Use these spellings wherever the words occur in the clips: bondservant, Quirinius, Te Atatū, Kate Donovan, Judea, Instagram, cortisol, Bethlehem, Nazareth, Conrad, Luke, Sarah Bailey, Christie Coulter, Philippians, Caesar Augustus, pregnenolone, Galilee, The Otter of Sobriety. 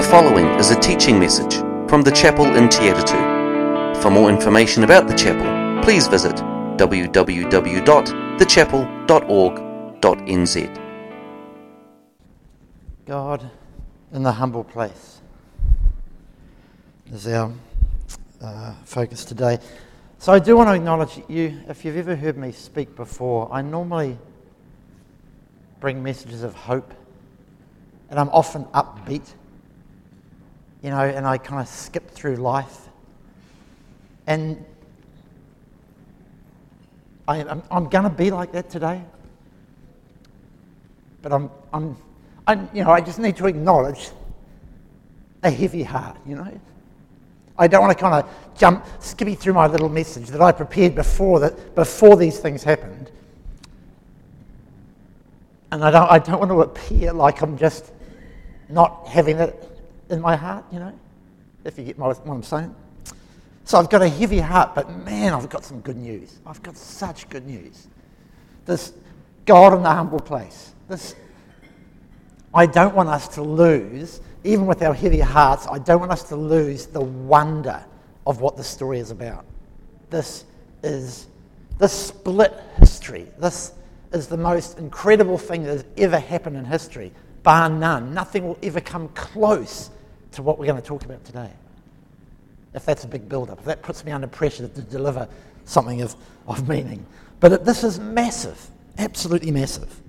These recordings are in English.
The following is a teaching message from the chapel in Te Atatū. For more information about the chapel, please visit www.thechapel.org.nz. God in the humble place is our focus today. So I do want to acknowledge you. If you've ever heard me speak before, I normally bring messages of hope, and I'm often upbeat, you know, and I kind of skip through life. And I'm going to be like that today, but I just need to acknowledge a heavy heart, you know. I don't want to kind of skippy through my little message that I prepared before these things happened. And I don't want to appear like I'm just not having it in my heart, you know, if you get what I'm saying. So I've got a heavy heart, but man, I've got some good news. I've got such good news. This God in the humble place. I don't want us to lose, even with our heavy hearts, I don't want us to lose the wonder of what the story is about. This is the split history. This is the most incredible thing that has ever happened in history, bar none. Nothing will ever come close to what we're going to talk about today. If that's a big build-up, if that puts me under pressure to deliver something of meaning. But this is massive, absolutely massive.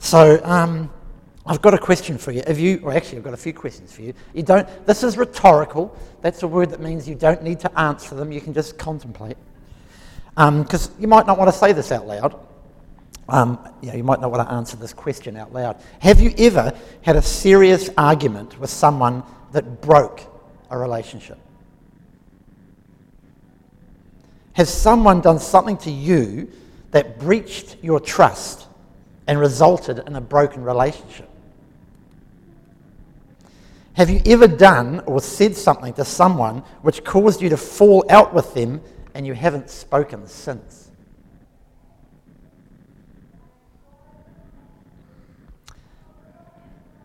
So, I've got a question for you. I've got a few questions for you. This is rhetorical. That's a word that means you don't need to answer them. You can just contemplate. Because you might not want to say this out loud. You might not want to answer this question out loud. Have you ever had a serious argument with someone that broke a relationship? Has someone done something to you that breached your trust and resulted in a broken relationship? Have you ever done or said something to someone which caused you to fall out with them and you haven't spoken since?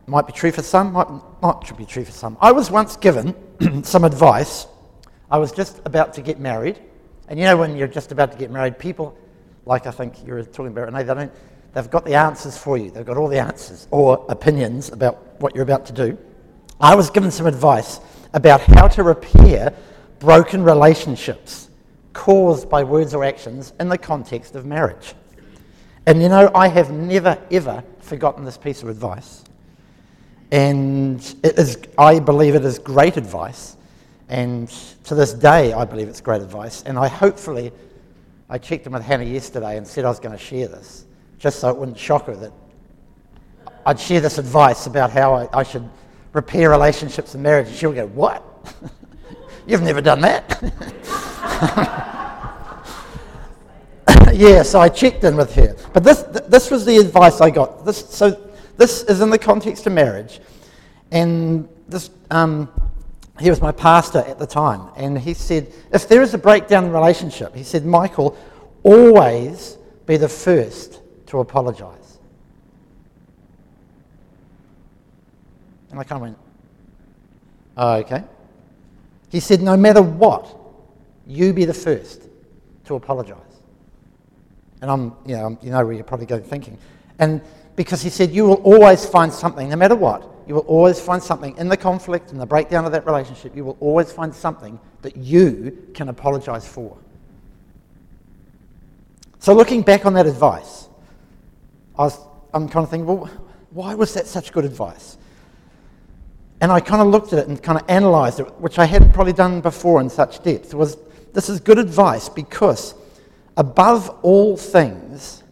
Might be true for some, might not be true for some. I was once given some advice. I was just about to get married. And you know when you're just about to get married, people, like I think you were talking about, Renee, they've got the answers for you. They've got all the answers or opinions about what you're about to do. I was given some advice about how to repair broken relationships caused by words or actions in the context of marriage. And you know, I have never, ever forgotten this piece of advice. And I believe it is great advice. And to this day, I believe it's great advice. And I checked in with Hannah yesterday and said I was going to share this, just so it wouldn't shock her that I'd share this advice about how I should repair relationships and marriage, and she'll go, "What? You've never done that?" Yeah, so I checked in with her. But this was the advice I got. This is in the context of marriage, and this he was my pastor at the time, and he said, if there is a breakdown in relationship, he said, Michael, always be the first to apologise. And I kind of went, oh, okay. He said, no matter what, you be the first to apologise. And I'm where you're probably going thinking. And because he said, you will always find something, no matter what, you will always find something in the conflict and the breakdown of that relationship, you will always find something that you can apologise for. So looking back on that advice, I'm kind of thinking, well, why was that such good advice? And I kind of looked at it and kind of analysed it, which I hadn't probably done before in such depth. This is good advice because above all things,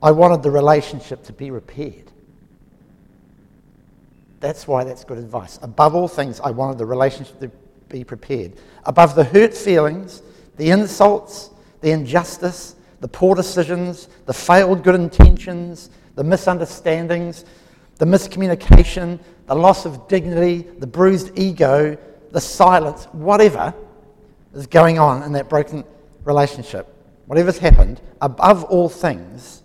I wanted the relationship to be repaired. That's why that's good advice. Above all things, I wanted the relationship to be repaired. Above the hurt feelings, the insults, the injustice, the poor decisions, the failed good intentions, the misunderstandings, the miscommunication, the loss of dignity, the bruised ego, the silence, whatever is going on in that broken relationship, whatever's happened, above all things,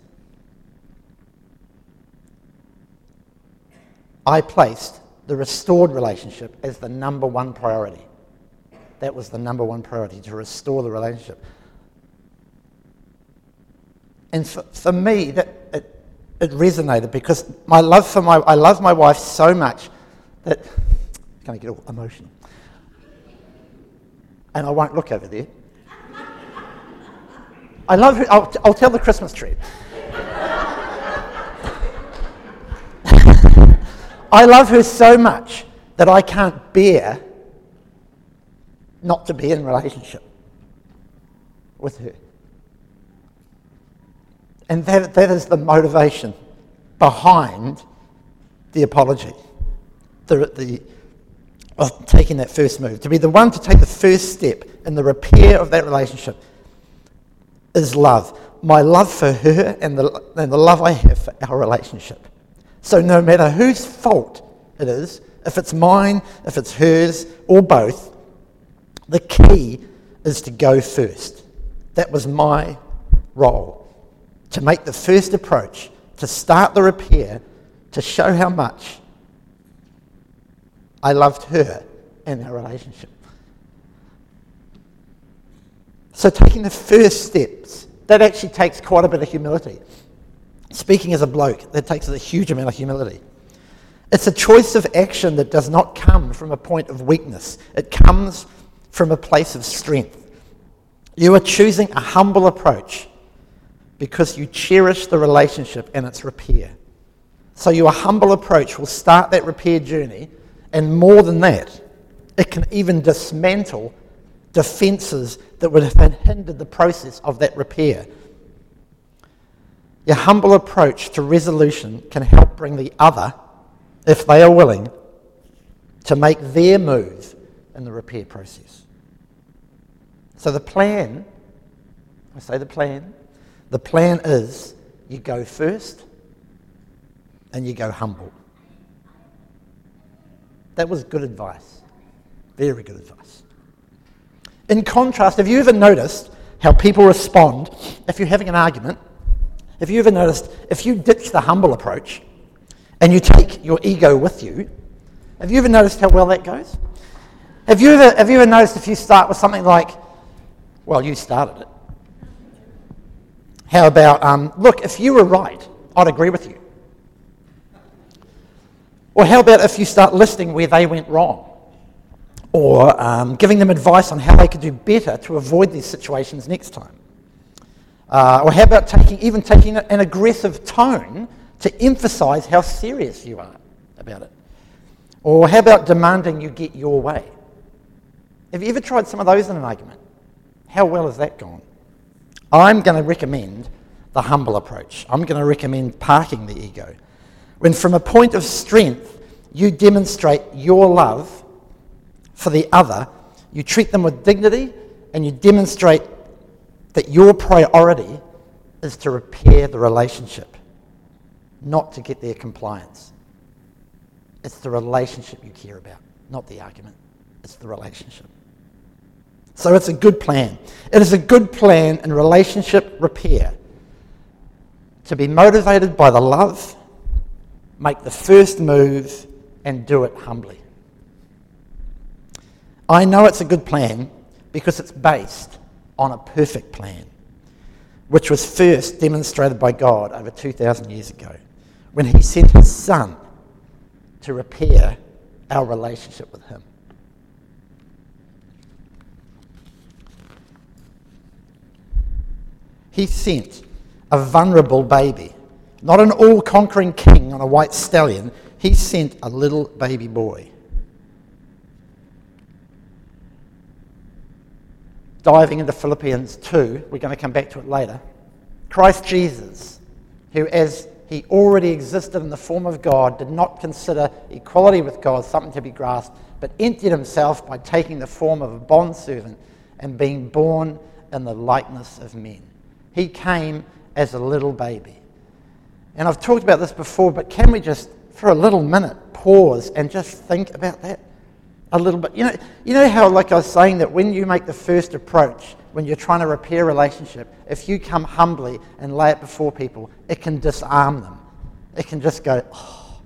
I placed the restored relationship as the number one priority. That was the number one priority, to restore the relationship. And for me, that it resonated, because my love for I love my wife so much that I'm going to get all emotional. And I won't look over there. I love her. I'll tell the Christmas tree. I love her so much that I can't bear not to be in relationship with her. And that is the motivation behind the apology, of taking that first move. To be the one to take the first step in the repair of that relationship is love. My love for her and the love I have for our relationship. So no matter whose fault it is, if it's mine, if it's hers, or both, the key is to go first. That was my role, to make the first approach, to start the repair, to show how much I loved her and our relationship. So taking the first steps, that actually takes quite a bit of humility. Speaking as a bloke, that takes a huge amount of humility. It's a choice of action that does not come from a point of weakness. It comes from a place of strength. You are choosing a humble approach because you cherish the relationship and its repair. So your humble approach will start that repair journey, and more than that, it can even dismantle defences that would have hindered the process of that repair. Your humble approach to resolution can help bring the other, if they are willing, to make their move in the repair process. So the plan is you go first and you go humble. That was good advice, very good advice. In contrast, have you ever noticed how people respond if you're having an argument? Have you ever noticed if you ditch the humble approach and you take your ego with you, have you ever noticed how well that goes? Have you ever noticed if you start with something like, well, you started it. How about, look, if you were right, I'd agree with you. Or how about if you start listing where they went wrong? Or giving them advice on how they could do better to avoid these situations next time. Or how about taking an aggressive tone to emphasise how serious you are about it? Or how about demanding you get your way? Have you ever tried some of those in an argument? How well has that gone? I'm going to recommend the humble approach. I'm going to recommend parking the ego. When from a point of strength, you demonstrate your love for the other, you treat them with dignity, and you demonstrate that your priority is to repair the relationship, not to get their compliance. It's the relationship you care about, not the argument. It's the relationship. So it's a good plan. It is a good plan in relationship repair to be motivated by the love, make the first move, and do it humbly. I know it's a good plan because it's based on a perfect plan, which was first demonstrated by God over 2,000 years ago when he sent his son to repair our relationship with him. He sent a vulnerable baby, not an all-conquering king on a white stallion. He sent a little baby boy, diving into Philippians 2, we're going to come back to it later. Christ Jesus, who as he already existed in the form of God, did not consider equality with God something to be grasped, but emptied himself by taking the form of a bondservant and being born in the likeness of men. He came as a little baby. And I've talked about this before, but can we just, for a little minute, pause and just think about that? A little bit. You know how, like I was saying, that when you make the first approach, when you're trying to repair a relationship, if you come humbly and lay it before people, it can disarm them. It can just go, oh,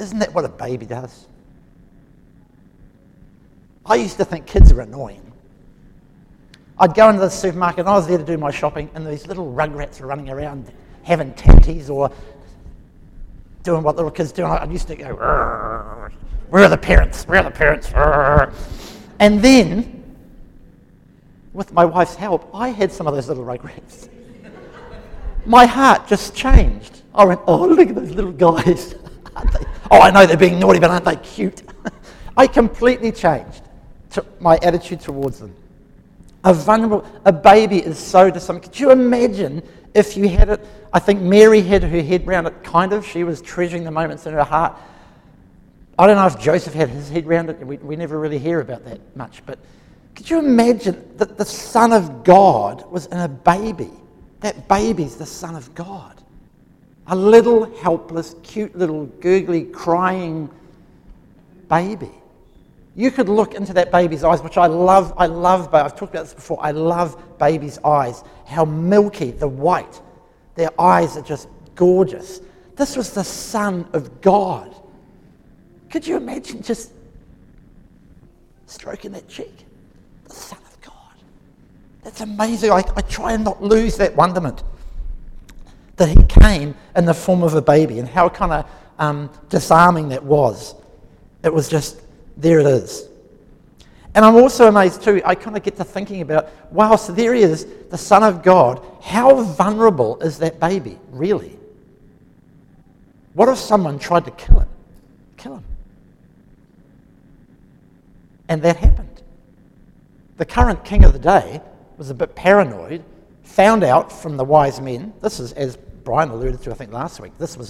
Isn't that what a baby does? I used to think kids are annoying. I'd go into the supermarket and I was there to do my shopping, and these little rugrats are running around having tatties or doing what little kids do. I used to go, where are the parents? Where are the parents? And then, with my wife's help, I had some of those little rugrats. My heart just changed. I went, oh, look at those little guys. Aren't they? Oh, I know they're being naughty, but aren't they cute? I completely changed my attitude towards them. A baby is so disarming. Could you imagine if you had it? I think Mary had her head round it, kind of. She was treasuring the moments in her heart. I don't know if Joseph had his head round it. We never really hear about that much. But could you imagine that the Son of God was in a baby? That baby's the Son of God. A little helpless, cute little gurgly, crying baby. You could look into that baby's eyes, which I love, I've talked about this before, I love babies' eyes, how milky, the white, their eyes are just gorgeous. This was the Son of God. Could you imagine just stroking that cheek? The Son of God. That's amazing. I try and not lose that wonderment that he came in the form of a baby, and how kind of disarming that was. It was just, there it is. And I'm also amazed too, I kind of get to thinking about, wow, so there he is, the Son of God. How vulnerable is that baby, really? What if someone tried to kill it? Kill him. And that happened. The current king of the day was a bit paranoid, found out from the wise men, this is, as Brian alluded to I think last week, this was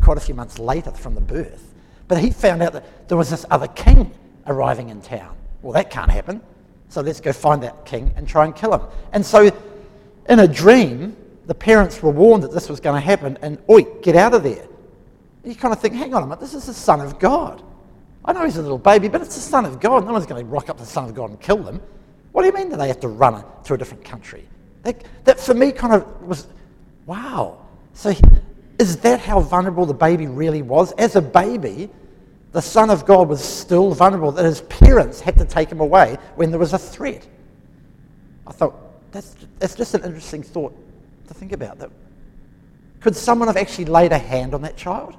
quite a few months later from the birth. But he found out that there was this other king arriving in town. Well, that can't happen. So let's go find that king and try and kill him. And so in a dream, the parents were warned that this was going to happen and, oi, get out of there. And you kind of think, hang on a minute, this is the Son of God. I know he's a little baby, but it's the Son of God. No one's going to rock up to the Son of God and kill them. What do you mean that they have to run to a different country? That for me kind of was, wow. So is that how vulnerable the baby really was? As a baby, the Son of God was still vulnerable, that his parents had to take him away when there was a threat. I thought, that's just an interesting thought to think about. That could someone have actually laid a hand on that child?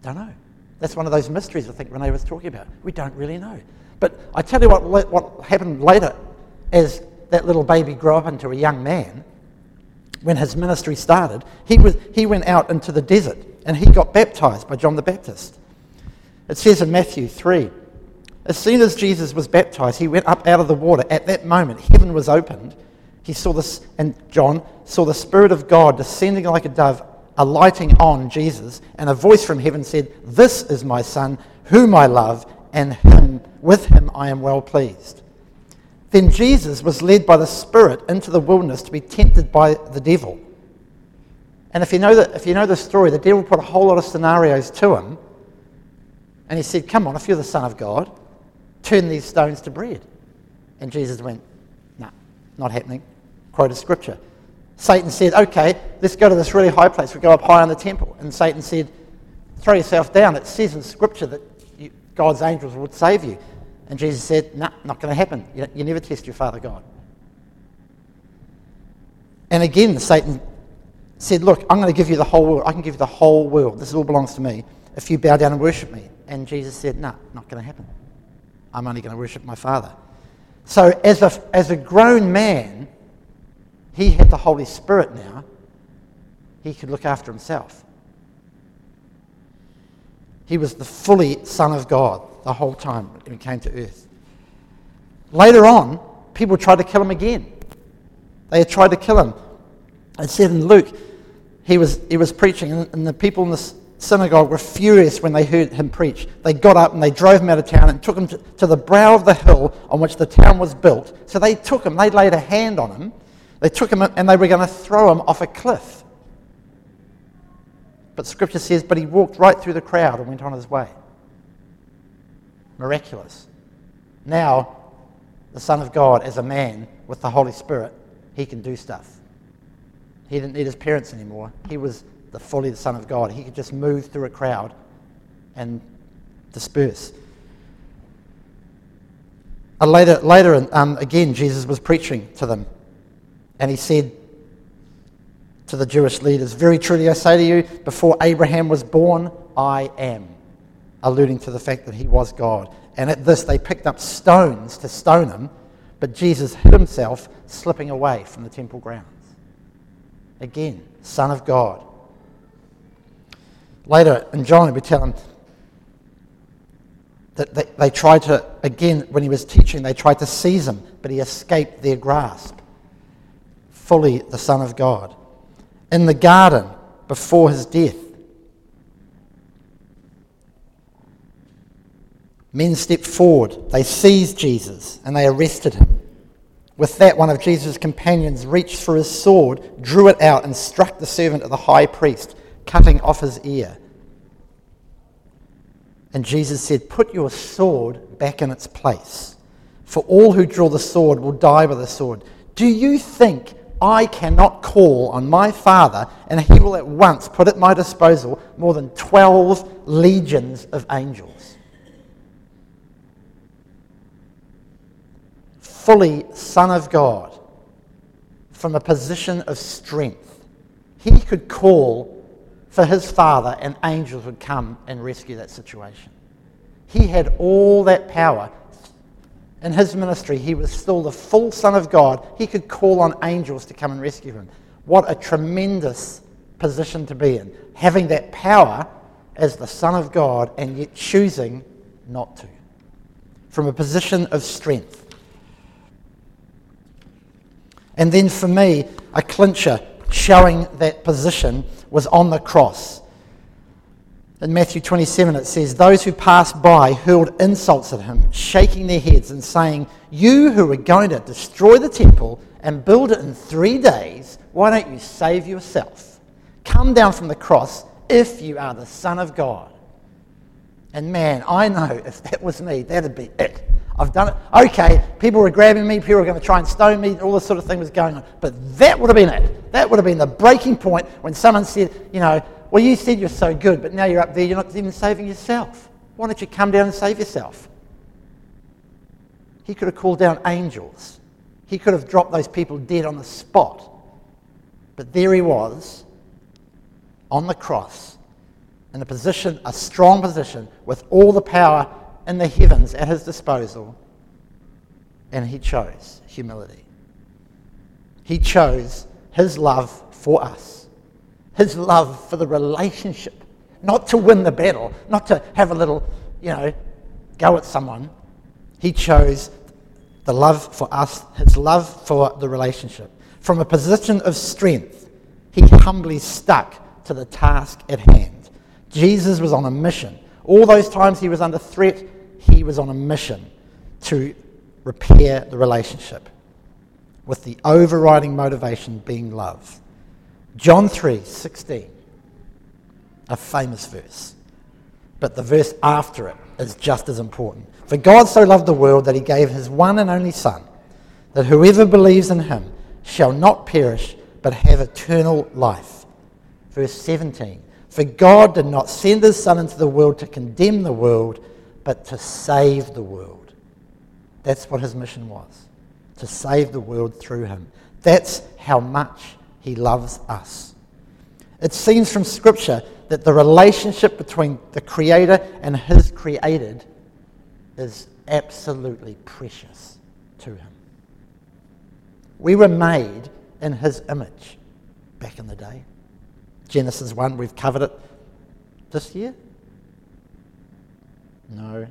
Don't know. That's one of those mysteries I think Renee was talking about. We don't really know. But I tell you what happened later as that little baby grew up into a young man, when his ministry started, he went out into the desert and he got baptized by John the Baptist. It says in Matthew 3, as soon as Jesus was baptized, he went up out of the water. At that moment, heaven was opened. He saw this, and John saw the Spirit of God descending like a dove, alighting on Jesus, and a voice from heaven said, "This is my Son, whom I love, and with him I am well pleased." Then Jesus was led by the Spirit into the wilderness to be tempted by the devil. And if you know the story, the devil put a whole lot of scenarios to him. And he said, come on, if you're the Son of God, turn these stones to bread. And Jesus went, no, not happening. Quote a scripture. Satan said, okay, let's go to this really high place. We'll go up high on the temple. And Satan said, throw yourself down. It says in scripture that God's angels would save you. And Jesus said, no, not going to happen. You never test your Father God. And again, Satan said, look, I'm going to give you the whole world. I can give you the whole world. This all belongs to me. If you bow down and worship me. And Jesus said, no, not going to happen. I'm only going to worship my Father. So as a grown man, he had the Holy Spirit now. He could look after himself. He was the fully Son of God the whole time when he came to earth. Later on, people tried to kill him again. They had tried to kill him. It said in Luke, he was preaching, and the people in the synagogue were furious when they heard him preach. They got up and they drove him out of town and took him to the brow of the hill on which the town was built. So they took him, they laid a hand on him, they took him and they were going to throw him off a cliff. But scripture says, but he walked right through the crowd and went on his way. Miraculous. Now, the Son of God, as a man with the Holy Spirit, he can do stuff. He didn't need his parents anymore. He was the fully the Son of God. He could just move through a crowd and disperse. Later, again, Jesus was preaching to them, and he said to the Jewish leaders, "Very truly I say to you, before Abraham was born, I am," alluding to the fact that he was God. And at this, they picked up stones to stone him, but Jesus hid himself, slipping away from the temple grounds. Again, Son of God. Later in John, we tell him that they tried to, again, when he was teaching, they tried to seize him, but he escaped their grasp. Fully the Son of God. In the garden, before his death, men stepped forward, they seized Jesus, and they arrested him. With that, one of Jesus' companions reached for his sword, drew it out, and struck the servant of the high priest, cutting off his ear. And Jesus said, "Put your sword back in its place, for all who draw the sword will die by the sword. Do you think I cannot call on my Father, and he will at once put at my disposal more than 12 legions of angels?" Fully Son of God, from a position of strength, he could call for his Father and angels would come and rescue that situation. He had all that power. In his ministry, he was still the full Son of God. He could call on angels to come and rescue him. What a tremendous position to be in, having that power as the Son of God and yet choosing not to, from a position of strength. And then for me, a clincher showing that position was on the cross. In Matthew 27 it says, "Those who passed by hurled insults at him, shaking their heads and saying, 'You who were going to destroy the temple and build it in 3 days, why don't you save yourself? Come down from the cross if you are the Son of God.'" And man, I know if that was me, that'd be it. I've done it. Okay, people were grabbing me, people were going to try and stone me, all this sort of thing was going on. But that would have been it. That would have been the breaking point when someone said, you know, "Well, you said you're so good, but now you're up there, you're not even saving yourself. Why don't you come down and save yourself?" He could have called down angels. He could have dropped those people dead on the spot. But there he was, on the cross, in a position, a strong position, with all the power in the heavens at his disposal, and he chose humility. He chose his love for us, his love for the relationship, not to win the battle, not to have a little, go at someone. He chose the love for us, his love for the relationship. From a position of strength, he humbly stuck to the task at hand. Jesus was on a mission. All those times he was under threat, he was on a mission to repair the relationship, with the overriding motivation being love. John 3:16, a famous verse, but the verse after it is just as important. "For God so loved the world that he gave his one and only Son, that whoever believes in him shall not perish but have eternal life." Verse 17, "For God did not send his Son into the world to condemn the world, but to save the world." That's what his mission was, to save the world through him. That's how much he loves us. It seems from Scripture that the relationship between the Creator and his created is absolutely precious to him. We were made in his image back in the day. Genesis 1, we've covered it this year? No.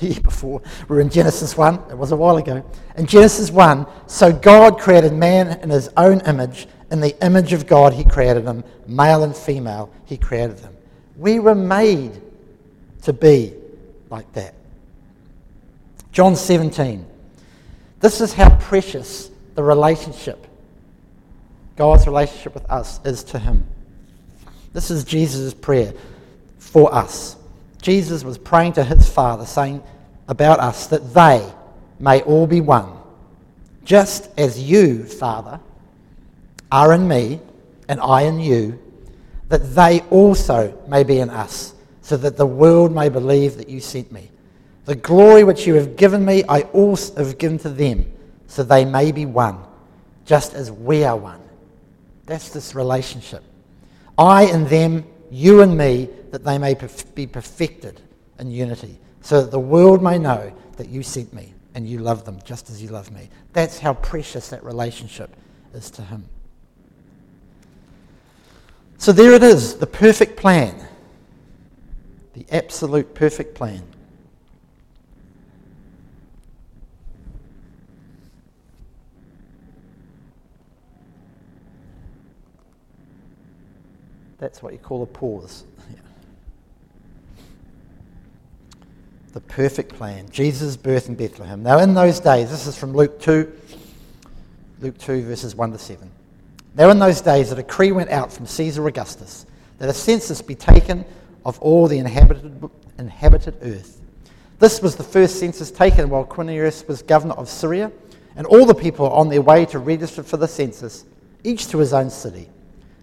The year before. We're in Genesis 1. It was a while ago. In Genesis 1, "So God created man in his own image. In the image of God he created him. Male and female he created them." We were made to be like that. John 17. This is how precious the relationship, God's relationship with us, is to him. This is Jesus' prayer for us. Jesus was praying to his Father, saying about us that they may all be one. "Just as you, Father, are in me and I in you, that they also may be in us, so that the world may believe that you sent me. The glory which you have given me, I also have given to them, so they may be one, just as we are one. That's this relationship. I and them, you and me, that they may be perfected in unity, so that the world may know that you sent me and you love them just as you love me. That's how precious that relationship is to him. So there it is, the perfect plan. The absolute perfect plan. That's what you call a pause. Yeah. The perfect plan. Jesus' birth in Bethlehem. Now in those days, this is from Luke 2 verses 1-7. Now in those days a decree went out from Caesar Augustus that a census be taken of all the inhabited earth. This was the first census taken while Quirinius was governor of Syria, and all the people on their way to register for the census, each to his own city.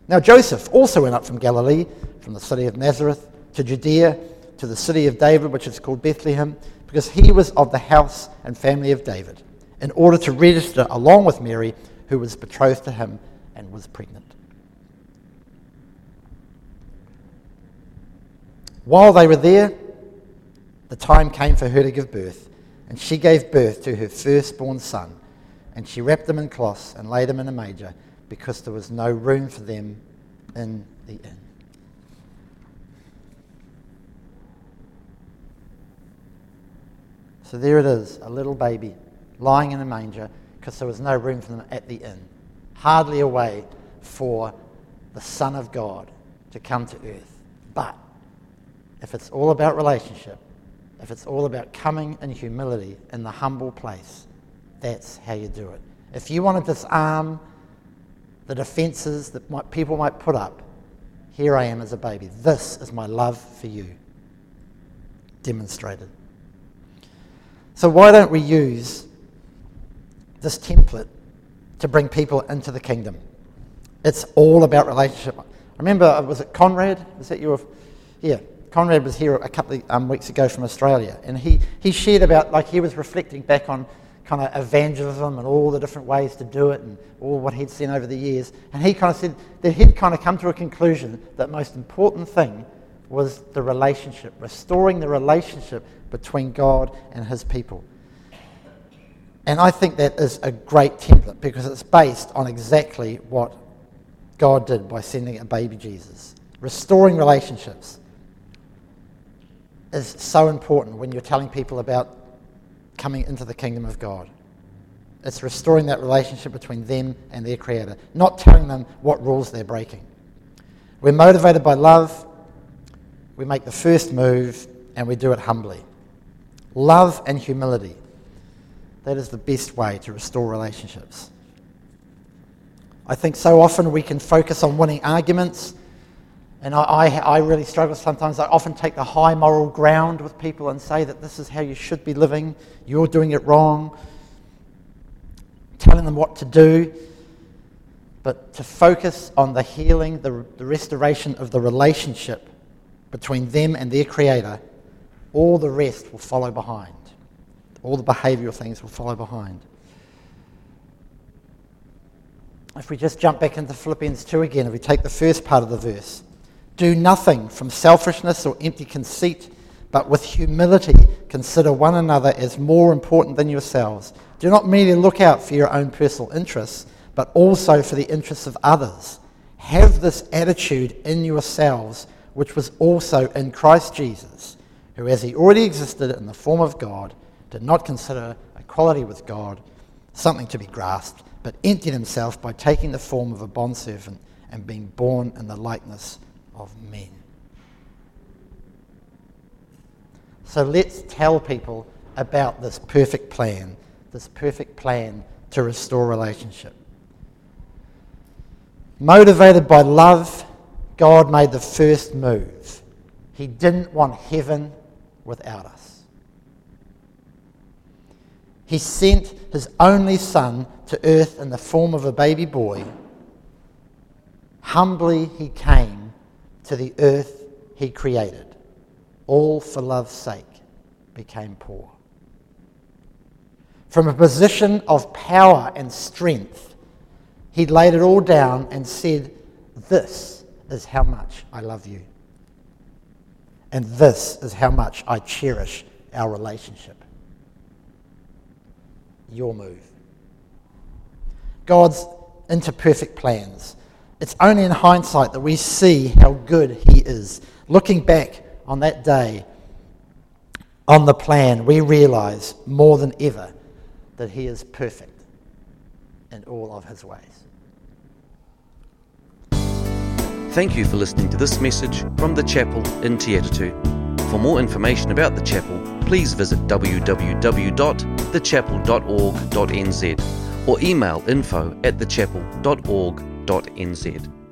Now Joseph also went up from Galilee, from the city of Nazareth, to Judea, to the city of David, which is called Bethlehem, because he was of the house and family of David, in order to register along with Mary, who was betrothed to him and was pregnant. While they were there, the time came for her to give birth, and she gave birth to her firstborn son, and she wrapped him in cloths and laid him in a manger, because there was no room for them in the inn. So there it is, a little baby lying in a manger because there was no room for them at the inn. Hardly a way for the Son of God to come to earth. But if it's all about relationship, if it's all about coming in humility in the humble place, that's how you do it. If you want to disarm the defences that people might put up, here I am as a baby. This is my love for you, demonstrated. So why don't we use this template to bring people into the kingdom? It's all about relationship. I remember, was it Conrad? Was that you? Yeah, Conrad was here a couple of weeks ago from Australia, and he shared about, like, he was reflecting back on kind of evangelism and all the different ways to do it and all what he'd seen over the years. And he kind of said that he'd kind of come to a conclusion that the most important thing was the relationship, restoring the relationship between God and his people. And I think that is a great template because it's based on exactly what God did by sending a baby Jesus. Restoring relationships is so important when you're telling people about coming into the kingdom of God. It's restoring that relationship between them and their Creator, not telling them what rules they're breaking. We're motivated by love, we make the first move, and we do it humbly. Love and humility. That is the best way to restore relationships. I think so often we can focus on winning arguments, and I really struggle sometimes. I often take the high moral ground with people and say that this is how you should be living, you're doing it wrong, telling them what to do. But to focus on the healing, the restoration of the relationship between them and their Creator, all the rest will follow behind. All the behavioural things will follow behind. If we just jump back into Philippians 2 again, if we take the first part of the verse, do nothing from selfishness or empty conceit, but with humility consider one another as more important than yourselves. Do not merely look out for your own personal interests, but also for the interests of others. Have this attitude in yourselves, which was also in Christ Jesus, who as he already existed in the form of God, did not consider equality with God something to be grasped, but emptied himself by taking the form of a bondservant and being born in the likeness of men. So let's tell people about this perfect plan to restore relationship. Motivated by love, God made the first move. He didn't want heaven without us. He sent his only son to earth in the form of a baby boy. Humbly he came to the earth he created, all for love's sake, became poor. From a position of power and strength, he laid it all down and said, "This is how much I love you. And this is how much I cherish our relationship." Your move. God's imperfect plans. It's only in hindsight that we see how good he is. Looking back on that day, on the plan, we realize more than ever that he is perfect in all of his ways. Thank you for listening to this message from the chapel in Te Atatū. For more information about the chapel, please visit www.thechapel.org.nz or email info@thechapel.org.nz.